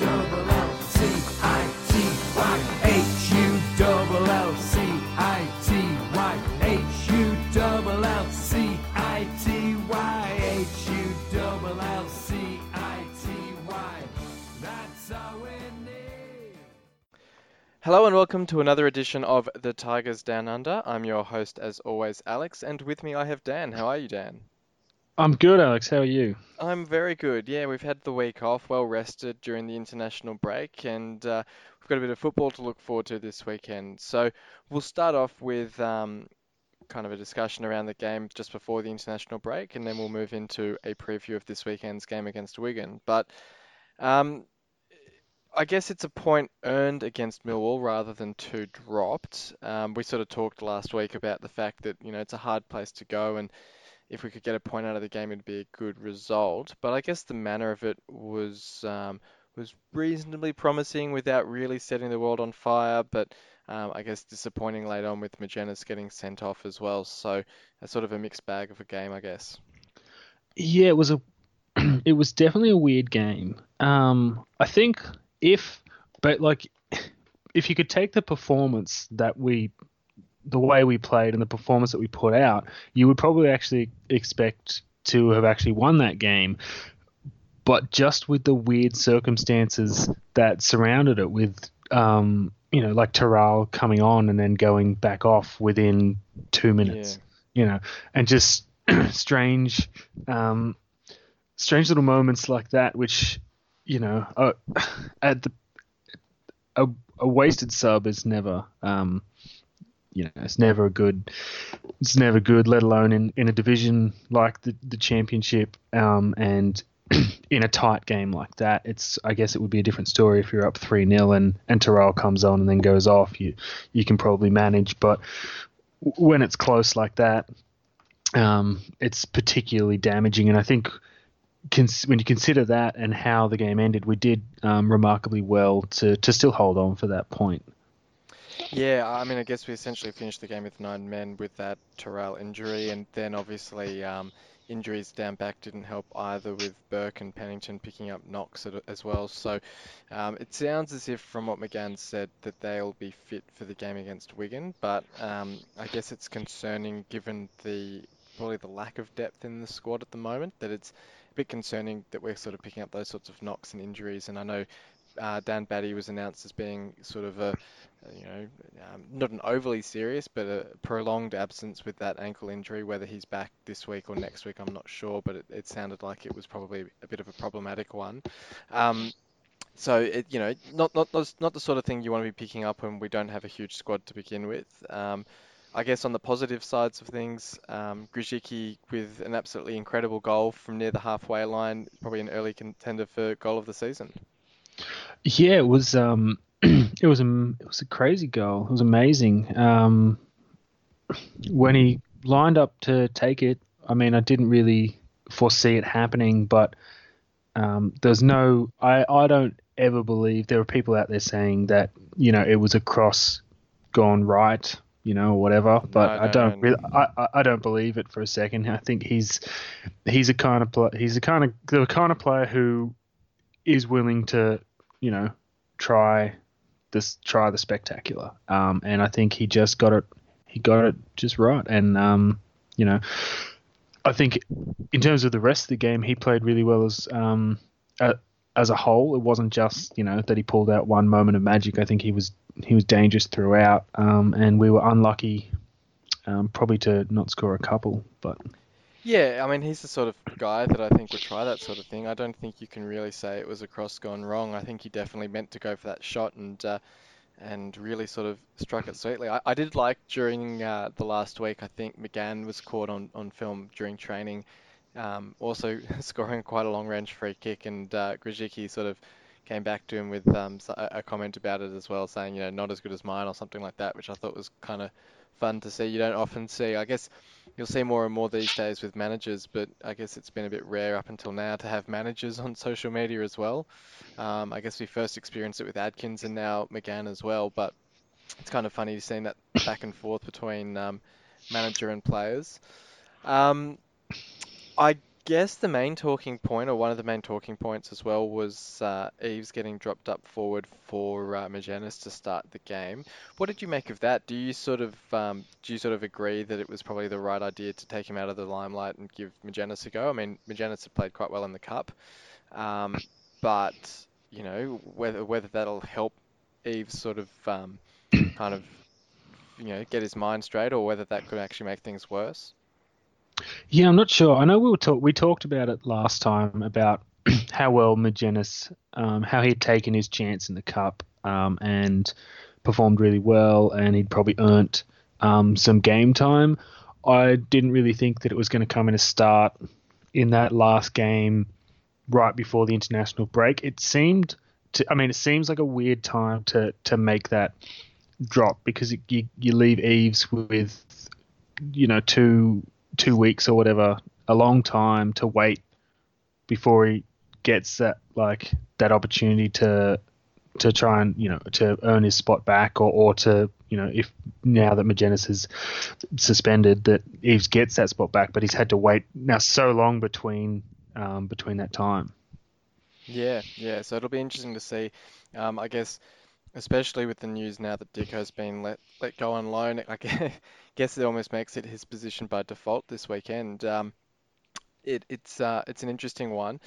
Hullcity. That's all we need. Hello and welcome to another edition of The Tigers Down Under. I'm your host, as always, Alex, and with me I have Dan. How are you, Dan? I'm good, Alex. How are you? I'm very good. Yeah, we've had the week off, well rested during the international break, and we've got a bit of football to look forward to this weekend. So we'll start off with kind of a discussion around the game just before the international break, and then we'll move into a preview of this weekend's game against Wigan. But I guess it's a point earned against Millwall rather than two dropped. We sort of talked last week about the fact that, you know, it's a hard place to go, and if we could get a point out of the game, it'd be a good result. But I guess the manner of it was reasonably promising without really setting the world on fire. But I guess disappointing late on with Magennis getting sent off as well. So that's sort of a mixed bag of a game, I guess. Yeah, it was it was definitely a weird game. I think if you could take the performance that the way we played and the performance that we put out, you would probably actually expect to have actually won that game. But just with the weird circumstances that surrounded it, with, Taral coming on and then going back off within 2 minutes, and just strange little moments like that, which, a wasted sub is never, it's never good, let alone in a division like the championship, and in a tight game like that. I guess it would be a different story if you're up 3-0 and Terrell comes on and then goes off. You can probably manage, but when it's close like that, it's particularly damaging. And I think when you consider that and how the game ended, we did remarkably well to still hold on for that point. Yeah, I mean, I guess we essentially finished the game with 9 men with that Terrell injury, and then obviously injuries down back didn't help either, with Burke and Pennington picking up knocks as well. So it sounds as if, from what McCann said, that they'll be fit for the game against Wigan, but I guess it's concerning, given probably the lack of depth in the squad at the moment, that it's a bit concerning that we're sort of picking up those sorts of knocks and injuries. And I know Dan Batty was announced as being sort of not an overly serious, but a prolonged absence with that ankle injury. Whether he's back this week or next week, I'm not sure, but it sounded like it was probably a bit of a problematic one. So, not the sort of thing you want to be picking up when we don't have a huge squad to begin with. I guess on the positive sides of things, Grzicki with an absolutely incredible goal from near the halfway line, probably an early contender for goal of the season. Yeah, it was it was a crazy goal. It was amazing. When he lined up to take it, I mean, I didn't really foresee it happening, but I don't ever believe there are people out there saying that, it was a cross gone right, whatever. But I don't believe it for a second. I think he's the kind of player who is willing to, try the spectacular. And I think he just got it just right. And, I think in terms of the rest of the game, he played really well as a whole. It wasn't just, that he pulled out one moment of magic. I think he was dangerous throughout. And we were unlucky, probably to not score a couple, but yeah, I mean, he's the sort of guy that I think would try that sort of thing. I don't think you can really say it was a cross gone wrong. I think he definitely meant to go for that shot and really sort of struck it sweetly. I did like during the last week, I think McCann was caught on film during training, also scoring quite a long-range free kick, and Grzicki sort of came back to him with a comment about it as well, saying, not as good as mine or something like that, which I thought was kind of fun to see. You don't often see, I guess you'll see more and more these days with managers, but I guess it's been a bit rare up until now to have managers on social media as well. I guess we first experienced it with Adkins and now McCann as well, but it's kind of funny seeing that back and forth between manager and players. I guess the main talking point, or one of the main talking points as well, was Eves getting dropped up forward for Magennis to start the game. What did you make of that? Do you sort of agree that it was probably the right idea to take him out of the limelight and give Magennis a go? I mean, Magennis had played quite well in the cup, but you know, whether that'll help Eves sort of kind of, you know, get his mind straight, or whether that could actually make things worse. Yeah, I'm not sure. I know we talked about it last time about how well Magennis, how he'd taken his chance in the cup and performed really well, and he'd probably earned some game time. I didn't really think that it was going to come in a start in that last game right before the international break. It seems like a weird time to make that drop, because you leave Eves with, you know, two weeks or whatever, a long time to wait before he gets that opportunity to try and, you know, to earn his spot back, or to, you know, if now that Magennis is suspended, that Eves gets that spot back, but he's had to wait now so long between that time. Yeah. So it'll be interesting to see, I guess, especially with the news now that Dicko's been let go on loan. I guess it almost makes it his position by default this weekend. It's an interesting one.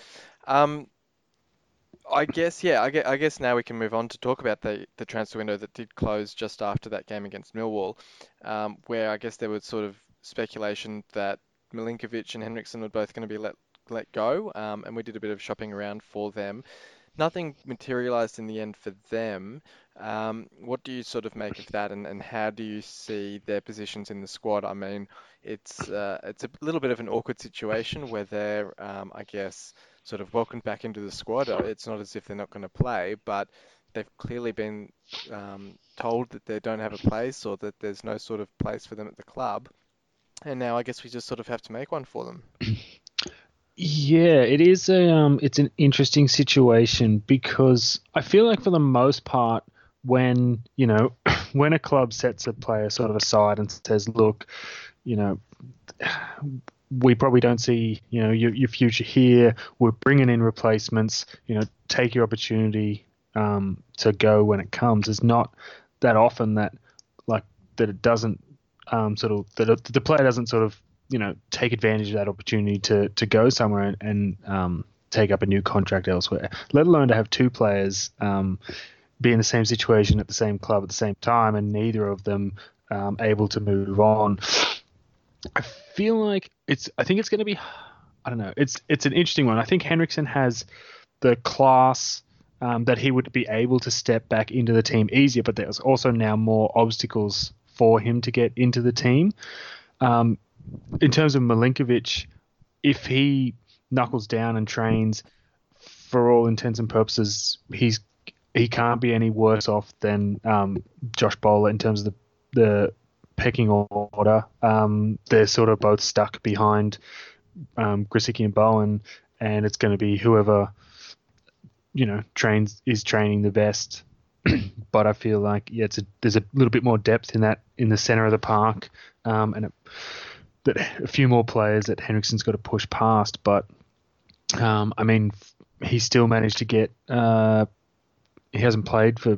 I guess now we can move on to talk about the transfer window that did close just after that game against Millwall, where I guess there was sort of speculation that Milinkovic and Henriksen were both going to be let go, and we did a bit of shopping around for them. Nothing materialised in the end for them. What do you sort of make of that, and how do you see their positions in the squad? I mean, it's a little bit of an awkward situation where they're, I guess, sort of welcomed back into the squad. It's not as if they're not going to play, but they've clearly been told that they don't have a place, or that there's no sort of place for them at the club. And now I guess we just sort of have to make one for them. Yeah, it is it's an interesting situation, because I feel like for the most part, when, you know, when a club sets a player sort of aside and says, look, you know, we probably don't see, you know, your future here, we're bringing in replacements, you know, take your opportunity to go when it comes. It's not that often that it doesn't that the player doesn't sort of, you know, take advantage of that opportunity to go somewhere and take up a new contract elsewhere, let alone to have two players be in the same situation at the same club at the same time, and neither of them able to move on. I feel like I think it's going to be, I don't know, it's an interesting one. I think Henriksen has the class that he would be able to step back into the team easier, but there's also now more obstacles for him to get into the team. In terms of Milinkovic, if he knuckles down and trains, for all intents and purposes, he can't be any worse off than Josh Bowler in terms of the pecking order. They're sort of both stuck behind Grzicki and Bowen, and it's going to be whoever, you know, is training the best. But I feel like, yeah, there's a little bit more depth in the centre of the park, and a few more players that Henriksen's got to push past. But I mean, he still managed to get. He hasn't played for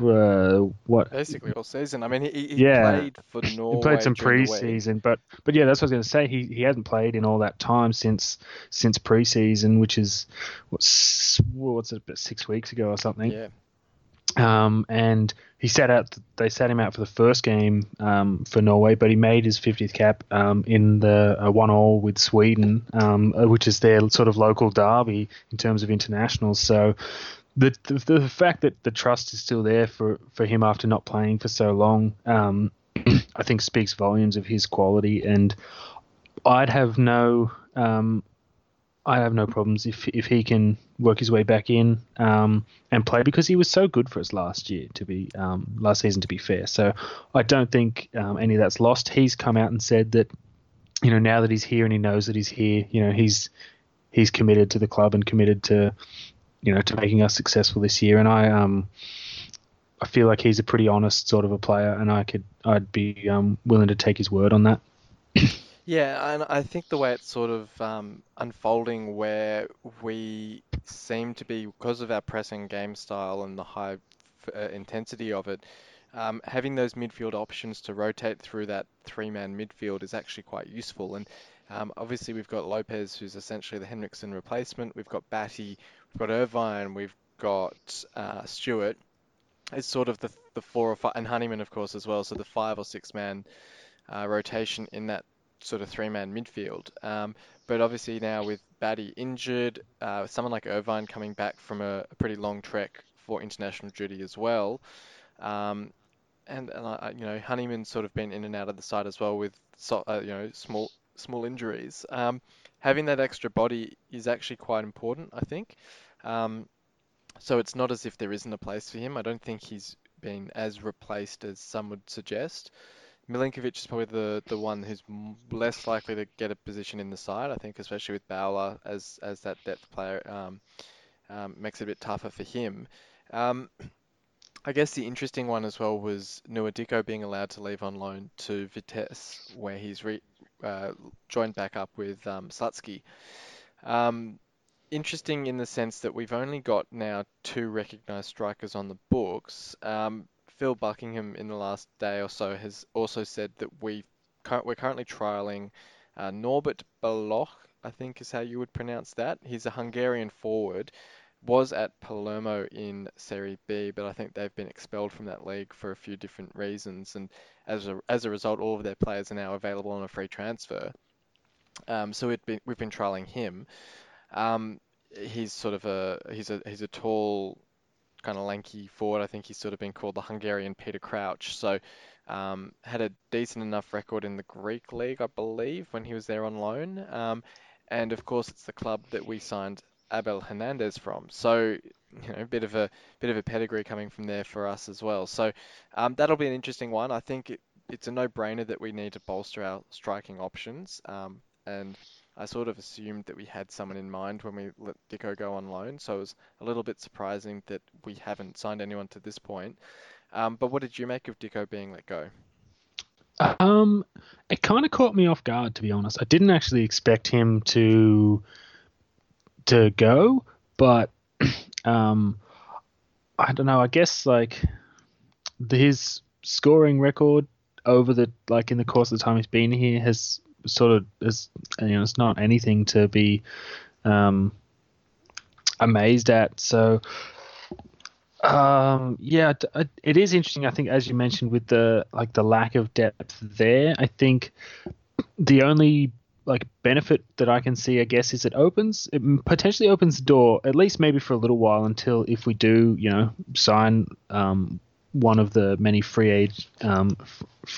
basically all season. I mean, he played for Norway. He played some pre-season, but yeah, that's what I was going to say. He hasn't played in all that time since pre-season, which is about 6 weeks ago or something. Yeah. And he sat out. They sat him out for the first game for Norway, but he made his 50th cap in the 1-1 with Sweden, which is their sort of local derby in terms of internationals. So the fact that the trust is still there for him after not playing for so long, I think speaks volumes of his quality. And I'd have no problems if he can work his way back in and play, because he was so good for us last season, to be fair. So I don't think any of that's lost. He's come out and said that, you know, now that he's here and he knows that he's here, you know, he's committed to the club and committed to, you know, to making us successful this year. And I feel like he's a pretty honest sort of a player, and I'd be willing to take his word on that. Yeah, and I think the way it's sort of unfolding, where we seem to be, because of our pressing game style and the high intensity of it, having those midfield options to rotate through that three-man midfield is actually quite useful. And obviously we've got Lopez, who's essentially the Henriksen replacement. We've got Batty, we've got Irvine, we've got Stewart. It's sort of the four or five, and Honeyman, of course, as well. So the 5 or 6 man rotation in that sort of three-man midfield. But obviously now with Batty injured, someone like Irvine coming back from a pretty long trek for international duty as well. And Honeyman's sort of been in and out of the side as well with small injuries. Having that extra body is actually quite important, I think. So it's not as if there isn't a place for him. I don't think he's been as replaced as some would suggest. Milinkovic is probably the one who's less likely to get a position in the side, I think, especially with Bowler as that depth player. Makes it a bit tougher for him. I guess the interesting one as well was Nuadiko being allowed to leave on loan to Vitesse, where he's joined back up with Slutsky. Interesting in the sense that we've only got now 2 recognised strikers on the books. Phil Buckingham in the last day or so has also said that we're currently trialling Norbert Baloch, I think is how you would pronounce that. He's a Hungarian forward, was at Palermo in Serie B, but I think they've been expelled from that league for a few different reasons. And as a result, all of their players are now available on a free transfer. So we've been trialling him. He's a tall, kind of lanky forward. I think he's sort of been called the Hungarian Peter Crouch. So had a decent enough record in the Greek league, I believe, when he was there on loan. And of course, it's the club that we signed Abel Hernandez from. So a bit of a pedigree coming from there for us as well. So that'll be an interesting one. I think it's a no-brainer that we need to bolster our striking options. And I sort of assumed that we had someone in mind when we let Dicko go on loan, so it was a little bit surprising that we haven't signed anyone to this point. But what did you make of Dicko being let go? It kind of caught me off guard, to be honest. I didn't actually expect him to go, but I don't know. I guess his scoring record over in the course of the time he's been here has sort of is, it's not anything to be amazed at. So it is interesting. I think, as you mentioned, with the lack of depth there, I think the only benefit that I can see, I guess, is it potentially opens the door, at least maybe for a little while, until if we do sign one of the many free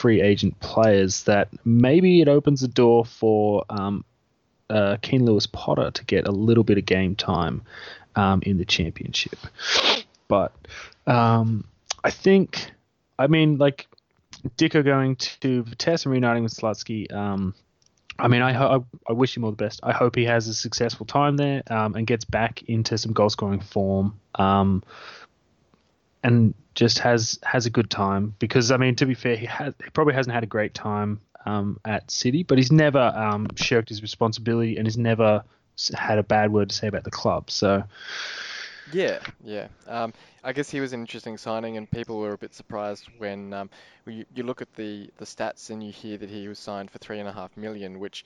agent players, that maybe it opens the door for Kieran Lewis Potter to get a little bit of game time in the championship. But I think, Dicko going to Vitesse and reuniting with Slutsky, I wish him all the best. I hope he has a successful time there and gets back into some goal-scoring form and just has a good time. Because, to be fair, he probably hasn't had a great time at City, but he's never shirked his responsibility and he's never had a bad word to say about the club. So, yeah. I guess he was an interesting signing, and people were a bit surprised when you look at the stats and you hear that he was signed for $3.5 million, which,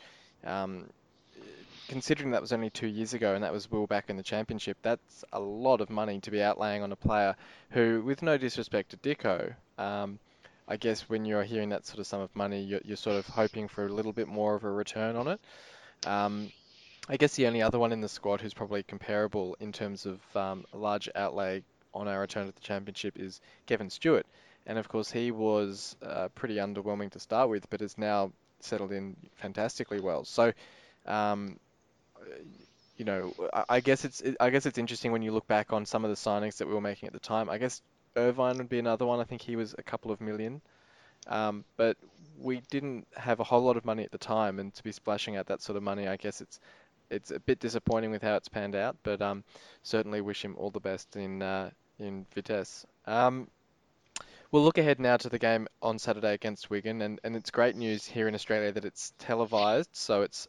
considering that was only 2 years ago and that was well back in the championship, that's a lot of money to be outlaying on a player who, with no disrespect to Dicko, I guess when you're hearing that sort of sum of money, you're sort of hoping for a little bit more of a return on it. I guess the only other one in the squad who's probably comparable in terms of a large outlay on our return to the championship is Kevin Stewart. And of course, he was pretty underwhelming to start with, but has now settled in fantastically well. So, I guess it's interesting when you look back on some of the signings that we were making at the time. I guess Irvine would be another one. I think he was a couple of million. But we didn't have a whole lot of money at the time, and to be splashing out that sort of money, I guess it's a bit disappointing with how it's panned out, but certainly wish him all the best in Vitesse. We'll look ahead now to the game on Saturday against Wigan, and it's great news here in Australia that it's televised, so it's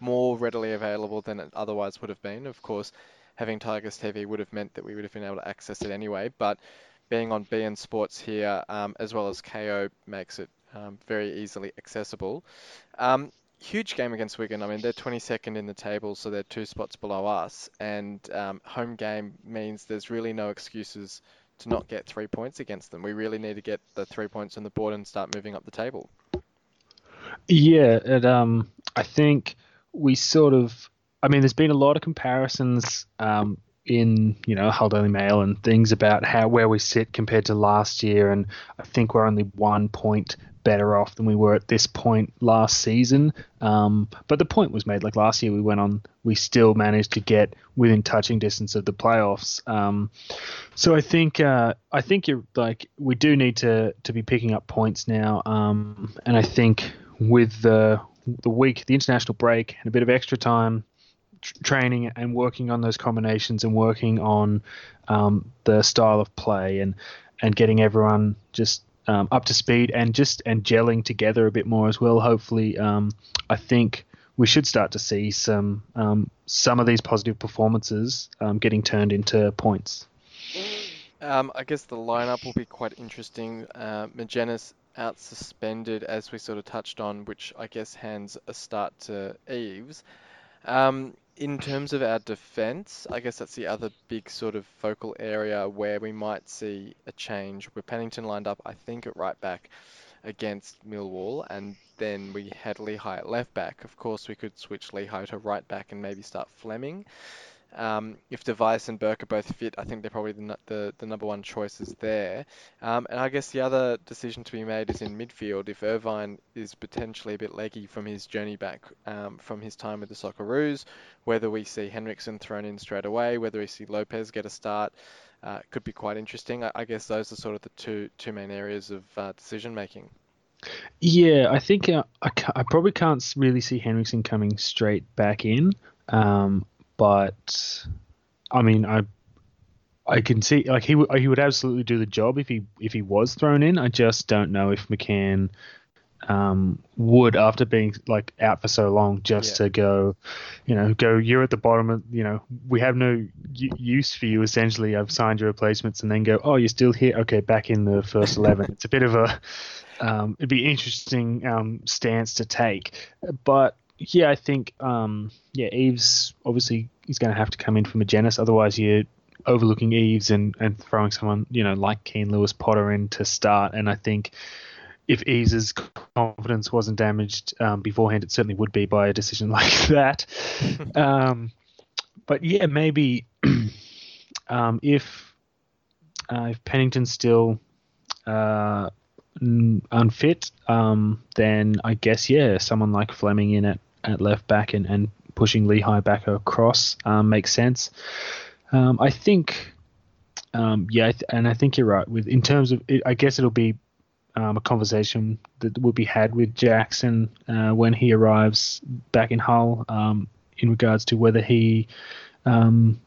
more readily available than it otherwise would have been. Of course, having Tigers TV would have meant that we would have been able to access it anyway, but being on BN Sports here, as well as KO, makes it very easily accessible. Huge game against Wigan. I mean, they're 22nd in the table, so they're 2 spots below us. And home game means there's really no excuses to not get 3 points against them. We really need to get the 3 points on the board and start moving up the table. Yeah, I think we sort of... I mean, there's been a lot of comparisons in, you know, Herald Daily Mail and things about how where we sit compared to last year, and I think we're only 1 point better off than we were at this point last season. But the point was made, like last year we still managed to get within touching distance of the playoffs. So I think you're like, we do need to be picking up points now. And I think with the international break and a bit of extra time training and working on those combinations and working on the style of play and getting everyone just up to speed and gelling together a bit more as well. Hopefully, I think we should start to see some of these positive performances getting turned into points. I guess the lineup will be quite interesting. Magennis out suspended, as we sort of touched on, which I guess hands a start to Eves. In terms of our defence, I guess that's the other big sort of focal area where we might see a change. Where Pennington lined up, I think, at right back against Millwall, and then we had Lehigh at left back. Of course, we could switch Lehigh to right back and maybe start Fleming. If Device and Burke are both fit, I think they're probably the number one choices there. And I guess the other decision to be made is in midfield. If Irvine is potentially a bit leggy from his journey back from his time with the Socceroos, whether we see Henriksen thrown in straight away, whether we see Lopez get a start, could be quite interesting. I guess those are sort of the two main areas of decision making. Yeah, I think I probably can't really see Henriksen coming straight back in. But I mean, I can see like he would absolutely do the job if he was thrown in. I just don't know if McCann would, after being like out for so long, just to go, you know, you're at the bottom of, you know, we have no use for you. Essentially, I've signed your replacements, and then go, oh, you're still here. Okay, back in the first 11. It's a bit of a it'd be interesting stance to take, but. Yeah, I think Eves, obviously he's going to have to come in for Magennis, otherwise you're overlooking Eves and throwing someone, you know, like Kieran Lewis Potter in to start. And I think if Eves' confidence wasn't damaged beforehand, it certainly would be by a decision like that. But yeah, maybe if Pennington's still unfit, then I guess someone like Fleming in at left back and pushing Lehigh back across makes sense. I think, and I think you're right. With in terms of, I guess it'll be a conversation that will be had with Jackson when he arrives back in Hull in regards to whether he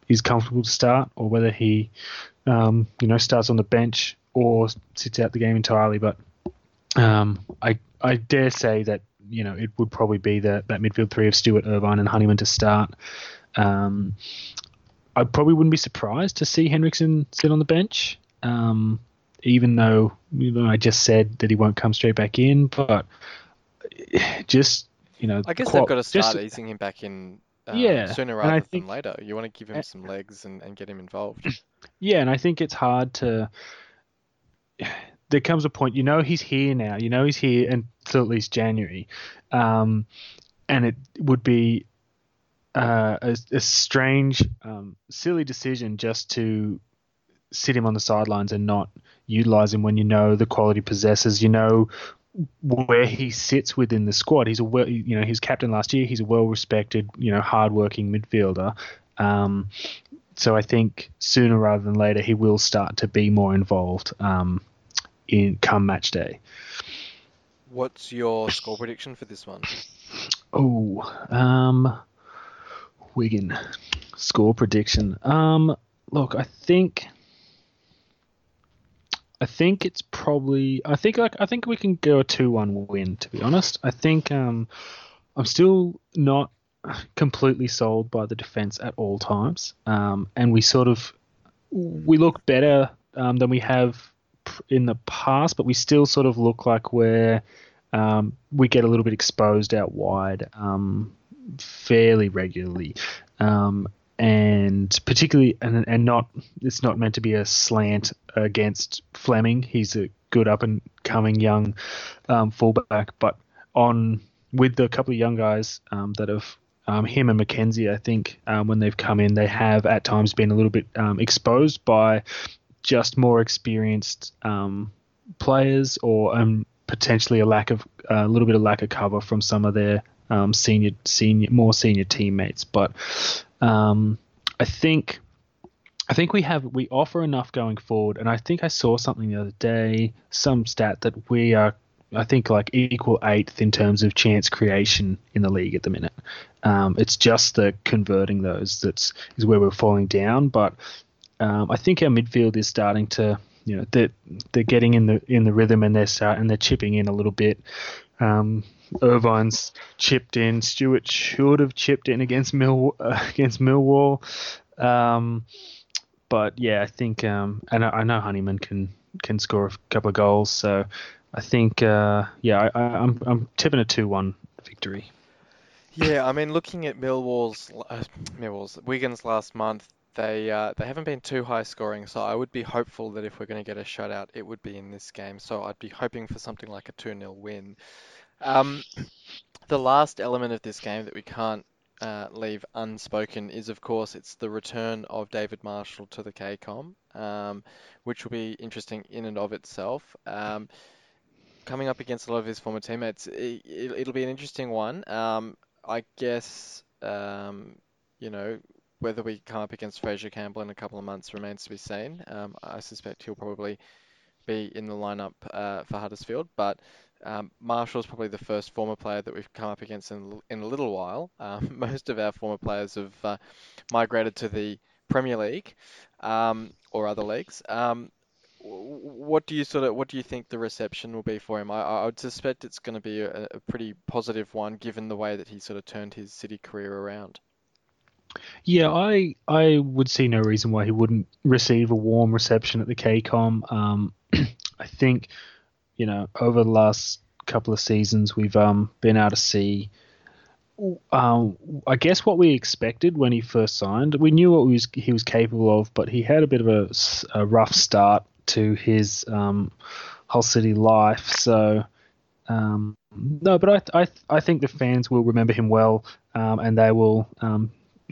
is comfortable to start or whether he, starts on the bench or sits out the game entirely. But I dare say that, you know, it would probably be that midfield three of Stewart, Irvine and Honeyman to start. I probably wouldn't be surprised to see Henriksen sit on the bench, even though, you know, I just said that he won't come straight back in. But just, you know... I guess they've got to start easing him back in sooner rather than later. You want to give him some legs and get him involved. Yeah, and I think it's hard to... There comes a point, you know, he's here now. You know he's here until at least January, and it would be a strange, silly decision just to sit him on the sidelines and not utilize him when you know the quality possesses. You know where he sits within the squad. He was captain last year. He's a well-respected, you know, hard-working midfielder. So I think sooner rather than later he will start to be more involved in come match day. What's your score prediction for this one? Wigan score prediction. Look, I think I think it's probably. I think we can go a 2-1 win. To be honest, I think I'm still not completely sold by the defense at all times, and we look better than we have in the past, but we still sort of look like we're we get a little bit exposed out wide fairly regularly, and particularly and not it's not meant to be a slant against Fleming. He's a good up and coming young fullback, but with the couple of young guys that have. Him and McKenzie, I think, when they've come in, they have at times been a little bit exposed by just more experienced players, or potentially a little bit of lack of cover from some of their more senior teammates. But I think we offer enough going forward, and I think I saw something the other day, some stat that we are. I think like equal 8th in terms of chance creation in the league at the minute. It's just the converting those is where we're falling down. But I think our midfield is starting to, you know, they're getting in the rhythm, and they're chipping in a little bit. Irvine's chipped in. Stewart should have chipped in against Millwall. But yeah, I think and I know Honeyman can score a couple of goals, so. I think, I'm tipping a 2-1 victory. Yeah, I mean, looking at Wigan's last month, they haven't been too high scoring, so I would be hopeful that if we're going to get a shutout, it would be in this game. So I'd be hoping for something like a 2-0 win. The last element of this game that we can't leave unspoken is, of course, it's the return of David Marshall to the KCOM, which will be interesting in and of itself. Coming up against a lot of his former teammates, it'll be an interesting one. I guess, you know, whether we come up against Fraser Campbell in a couple of months remains to be seen. I suspect he'll probably be in the lineup for Huddersfield, but Marshall's probably the first former player that we've come up against in a little while. Most of our former players have migrated to the Premier League or other leagues. What do you think the reception will be for him? I would suspect it's going to be a pretty positive one, given the way that he sort of turned his City career around. Yeah, I would see no reason why he wouldn't receive a warm reception at the KCOM. I think, you know, over the last couple of seasons, we've been able to see. I guess what we expected when he first signed, we knew what he was capable of, but he had a bit of a rough start to his Hull City life. So, I think the fans will remember him well, and they will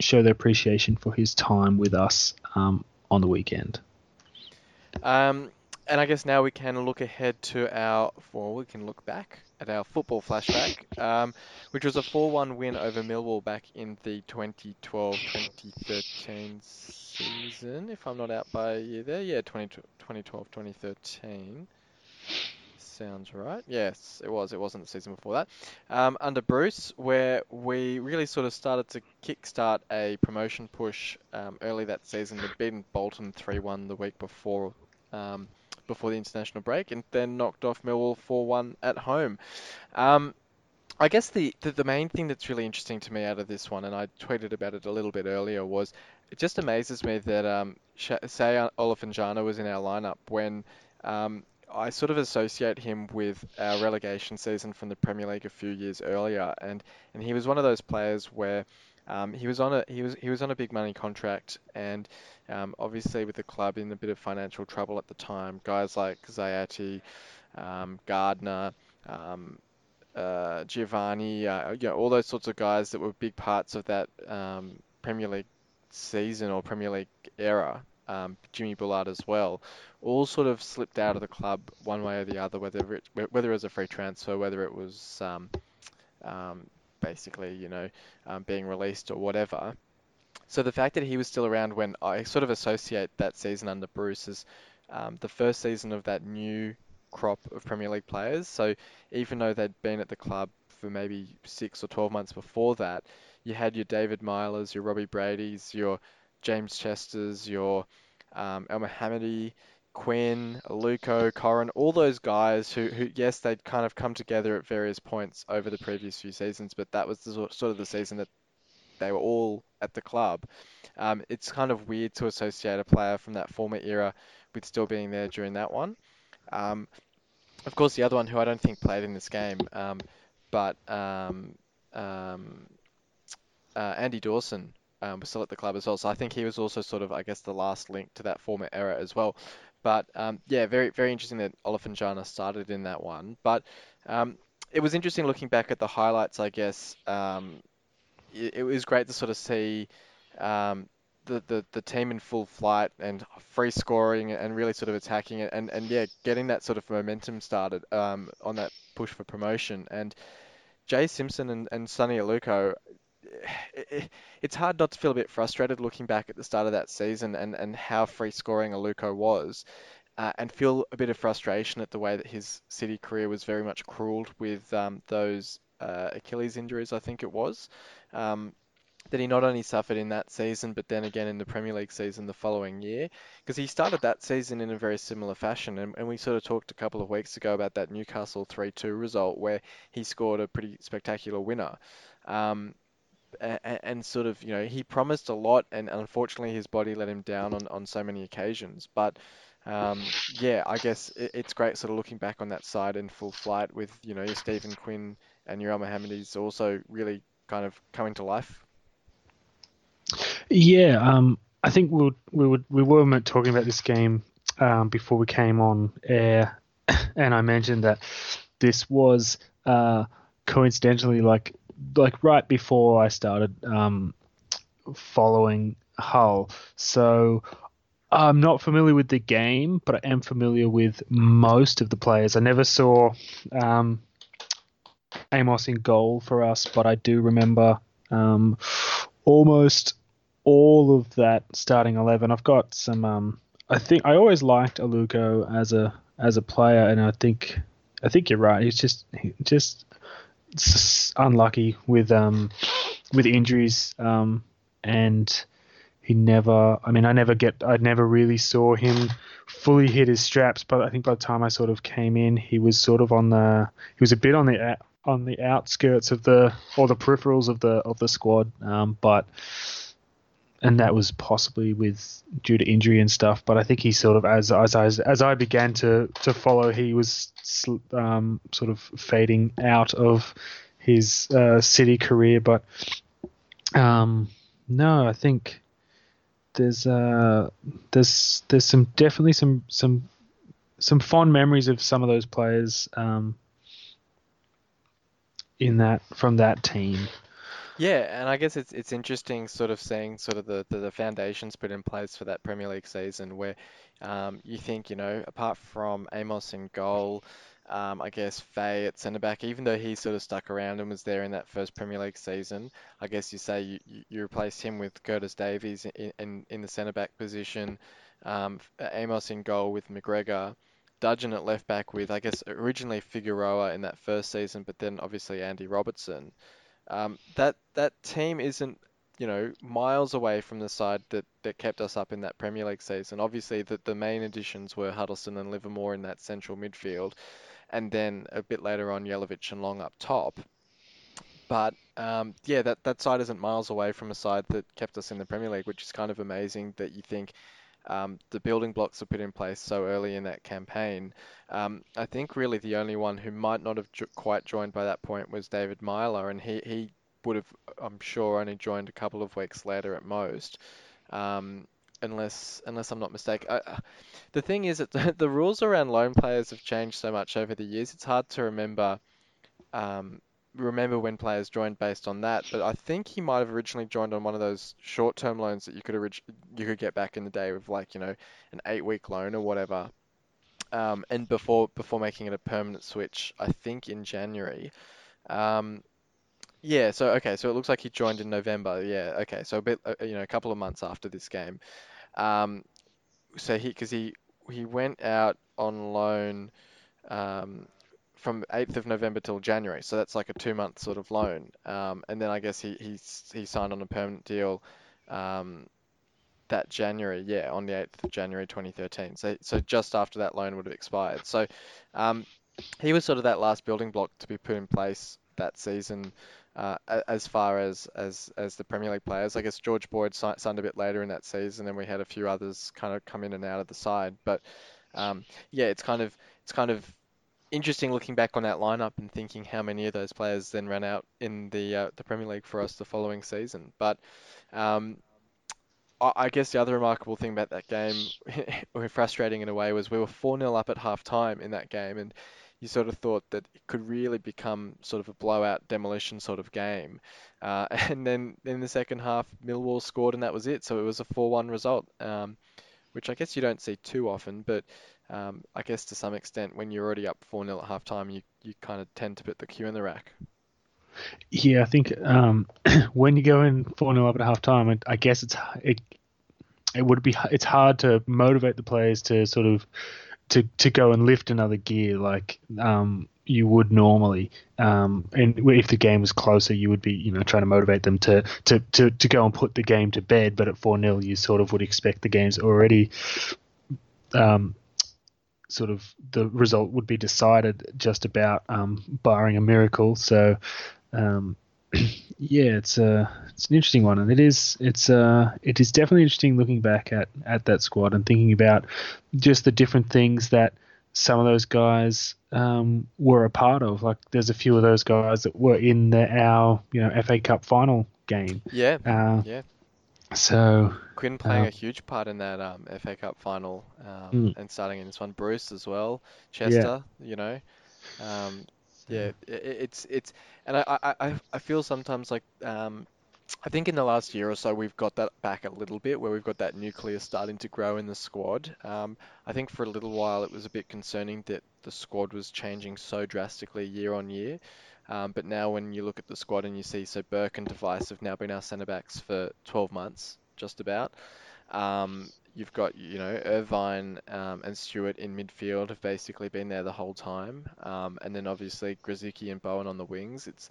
show their appreciation for his time with us on the weekend. And I guess now we can look ahead to we can look back at our football flashback, which was a 4-1 win over Millwall back in the 2012-2013 season, if I'm not out by a year there. Yeah, 2012-2013. Sounds right. Yes, it was. It wasn't the season before that. Under Bruce, where we really sort of started to kickstart a promotion push early that season. We'd beaten Bolton 3-1 the week before the international break, and then knocked off Millwall 4-1 at home. I guess the main thing that's really interesting to me out of this one, and I tweeted about it a little bit earlier, was it just amazes me that say Olaf Njana was in our lineup when I sort of associate him with our relegation season from the Premier League a few years earlier, and he was one of those players where. He was on a big money contract, and obviously with the club in a bit of financial trouble at the time, guys like Zayati, Gardner, Giovanni, you know, all those sorts of guys that were big parts of that Premier League season or Premier League era, Jimmy Bullard as well, all sort of slipped out of the club one way or the other, whether it was a free transfer, whether it was basically, you know, being released or whatever. So the fact that he was still around when I sort of associate that season under Bruce as the first season of that new crop of Premier League players. So even though they'd been at the club for maybe 6 or 12 months before that, you had your David Milers, your Robbie Brady's, your James Chester's, your Elmohamady, Quinn, Aluko, Corrin, all those guys who yes, they'd kind of come together at various points over the previous few seasons, but that was the sort of the season that they were all at the club. It's kind of weird to associate a player from that former era with still being there during that one. Of course, the other one who I don't think played in this game, Andy Dawson was still at the club as well. So I think he was also sort of, I guess, the last link to that former era as well. But yeah, very, very interesting that Olifanjana started in that one. But it was interesting looking back at the highlights, I guess. It was great to sort of see the team in full flight and free scoring and really sort of attacking it and yeah, getting that sort of momentum started on that push for promotion. And Jay Simpson and Sonny Aluko, it's hard not to feel a bit frustrated looking back at the start of that season and how free scoring Aluko was, and feel a bit of frustration at the way that his City career was very much cruelled with those Achilles injuries, I think it was, that he not only suffered in that season, but then again in the Premier League season the following year, because he started that season in a very similar fashion. And we sort of talked a couple of weeks ago about that Newcastle 3-2 result where he scored a pretty spectacular winner. And sort of, you know, he promised a lot, and unfortunately his body let him down on so many occasions. But yeah, I guess it's great sort of looking back on that side in full flight with, you know, your Stephen Quinn and your Elmohamadies also really kind of coming to life. Yeah, I think we were talking about this game before we came on air, and I mentioned that this was coincidentally like right before I started following Hull. So I'm not familiar with the game, but I am familiar with most of the players. I never saw Amos in goal for us, but I do remember almost all of that starting 11. I've got some. I think I always liked Aluko as a player, and I think you're right. He's just unlucky with injuries, and he never. I mean, I never really saw him fully hit his straps. But I think by the time I sort of came in, he was sort of on the outskirts of the peripherals of the squad. And that was possibly due to injury and stuff. But I think he sort of, as I began to follow, he was sort of fading out of his City career. But no, I think there's some definitely some fond memories of some of those players from that team. Yeah, and I guess it's interesting sort of seeing sort of the foundations put in place for that Premier League season where you think, you know, apart from Amos in goal, I guess Faye at centre-back, even though he sort of stuck around and was there in that first Premier League season, I guess you say you replaced him with Curtis Davies in the centre-back position, Amos in goal with McGregor, Dudgeon at left-back with, I guess, originally Figueroa in that first season, but then obviously Andy Robertson. That team isn't, you know, miles away from the side that kept us up in that Premier League season. Obviously, the main additions were Huddleston and Livermore in that central midfield, and then a bit later on, Jelovic and Long up top. But, yeah, that side isn't miles away from a side that kept us in the Premier League, which is kind of amazing that you think the building blocks are put in place so early in that campaign. I think really the only one who might not have quite joined by that point was David Myler, and he would have, I'm sure, only joined a couple of weeks later at most, unless I'm not mistaken. The thing is that the rules around loan players have changed so much over the years, it's hard to remember when players joined based on that, but I think he might have originally joined on one of those short-term loans that you could get back in the day with, like, you know, an 8-week loan or whatever, and before making it a permanent switch, I think in January. Yeah, so okay, so it looks like he joined in November. Yeah, okay, so a bit, you know, a couple of months after this game. So he went out on loan from 8th of November till January. So that's like a 2-month sort of loan. And then I guess he signed on a permanent deal that January, yeah, on the 8th of January 2013. So just after that loan would have expired. So he was sort of that last building block to be put in place that season, as far as the Premier League players. I guess George Boyd signed a bit later in that season, and we had a few others kind of come in and out of the side. But yeah, it's kind of interesting looking back on that lineup and thinking how many of those players then ran out in the Premier League for us the following season. But I guess the other remarkable thing about that game, or frustrating in a way, was we were 4-0 up at half time in that game, and you sort of thought that it could really become sort of a blowout demolition sort of game. And then in the second half, Millwall scored and that was it. So it was a 4-1 result, which I guess you don't see too often, but I guess to some extent when you're already up 4-0 at half time, you kind of tend to put the queue in the rack. Yeah, I think when you go in 4-0 up at half time, I guess it's hard to motivate the players to sort of to go and lift another gear like you would normally. And if the game was closer, you would be trying to motivate them to go and put the game to bed. But at 4-0, you sort of would expect the game's already sort of the result would be decided just about, barring a miracle. So yeah, it's an interesting one, and it is definitely interesting looking back at that squad and thinking about just the different things that some of those guys were a part of. Like there's a few of those guys that were in our FA Cup final game. Yeah, yeah. So Quinn playing a huge part in that FA Cup final, and starting in this one. Bruce as well, Chester. Yeah. Yeah, it's and I feel sometimes like I think in the last year or so we've got that back a little bit, where we've got that nucleus starting to grow in the squad. I think for a little while it was a bit concerning that the squad was changing so drastically year on year. But now when you look at the squad and you see, so Burke and Device have now been our centre-backs for 12 months, just about. You've got, Irvine and Stewart in midfield have basically been there the whole time. And then obviously Grzicki and Bowen on the wings. It's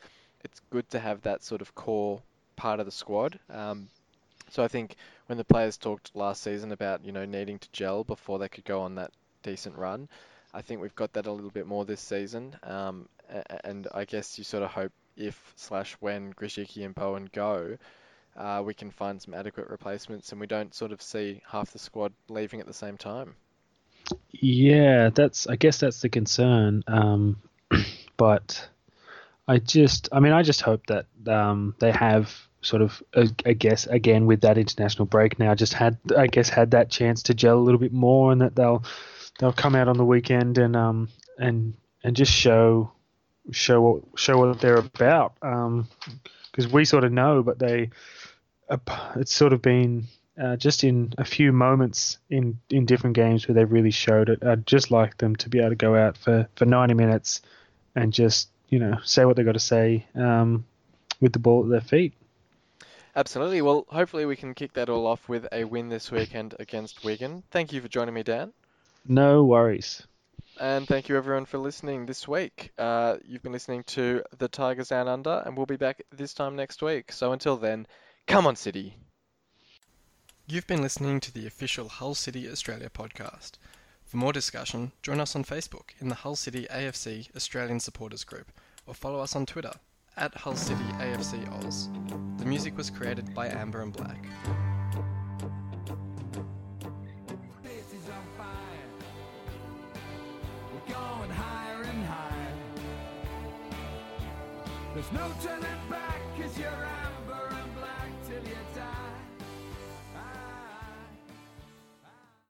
good to have that sort of core part of the squad. So I think when the players talked last season about, needing to gel before they could go on that decent run, I think we've got that a little bit more this season. And I guess you sort of hope if/when Grzicki and Bowen go, we can find some adequate replacements and we don't sort of see half the squad leaving at the same time. Yeah, I guess that's the concern. But I just hope that they have sort of, I guess, again, with that international break now, just had that chance to gel a little bit more, and that they'll come out on the weekend and just show what they're about, because we sort of know, but it's sort of been just in a few moments in different games where they've really showed it. I'd just like them to be able to go out for 90 minutes and just say what they've got to say with the ball at their feet. Absolutely. Well, hopefully we can kick that all off with a win this weekend against Wigan. Thank you for joining me, Dan. No worries. And thank you, everyone, for listening this week. You've been listening to The Tigers Down Under, and we'll be back this time next week. So until then, come on, City. You've been listening to the official Hull City Australia podcast. For more discussion, join us on Facebook in the Hull City AFC Australian Supporters Group, or follow us on Twitter at Hull City AFC Oz. The music was created by Amber and Black. There's no turning back, 'cause you're out.